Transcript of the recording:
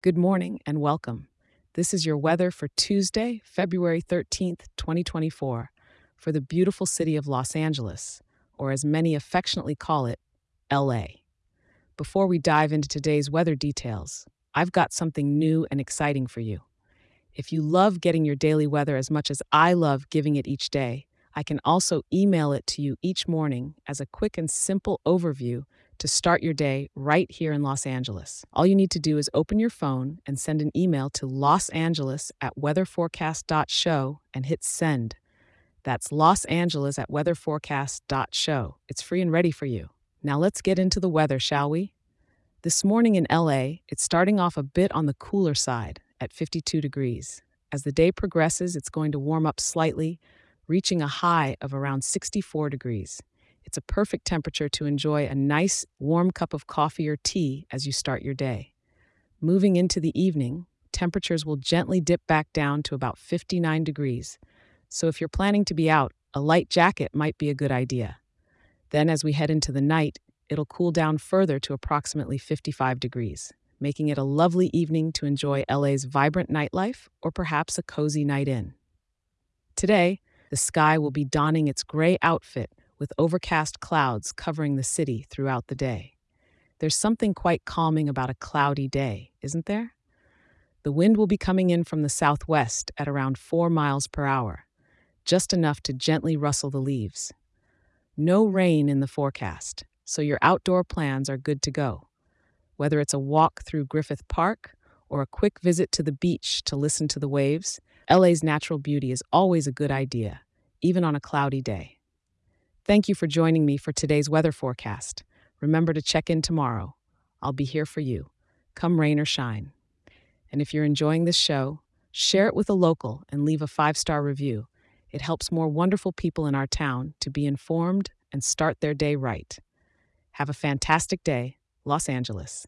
Good morning and welcome. This is your weather for Tuesday, February 13th, 2024, for the beautiful city of Los Angeles, or as many affectionately call it, LA. Before we dive into today's weather details, I've got something new and exciting for you. If you love getting your daily weather as much as I love giving it each day, I can also email it to you each morning as a quick and simple overview to start your day right here in Los Angeles. All you need to do is open your phone and send an email to losangeles@weatherforecast.show and hit send. That's losangeles@weatherforecast.show. It's free and ready for you. Now let's get into the weather, shall we? This morning in LA, it's starting off a bit on the cooler side at 52 degrees. As the day progresses, it's going to warm up slightly, reaching a high of around 64 degrees. It's a perfect temperature to enjoy a nice warm cup of coffee or tea as you start your day. Moving into the evening, temperatures will gently dip back down to about 59 degrees, so if you're planning to be out, a light jacket might be a good idea. Then as we head into the night, it'll cool down further to approximately 55 degrees, making it a lovely evening to enjoy LA's vibrant nightlife or perhaps a cozy night in. Today, the sky will be donning its gray outfit with overcast clouds covering the city throughout the day. There's something quite calming about a cloudy day, isn't there? The wind will be coming in from the southwest at around 4 miles per hour, just enough to gently rustle the leaves. No rain in the forecast, so your outdoor plans are good to go. Whether it's a walk through Griffith Park or a quick visit to the beach to listen to the waves, LA's natural beauty is always a good idea, even on a cloudy day. Thank you for joining me for today's weather forecast. Remember to check in tomorrow. I'll be here for you, come rain or shine. And if you're enjoying this show, share it with a local and leave a 5-star review. It helps more wonderful people in our town to be informed and start their day right. Have a fantastic day, Los Angeles.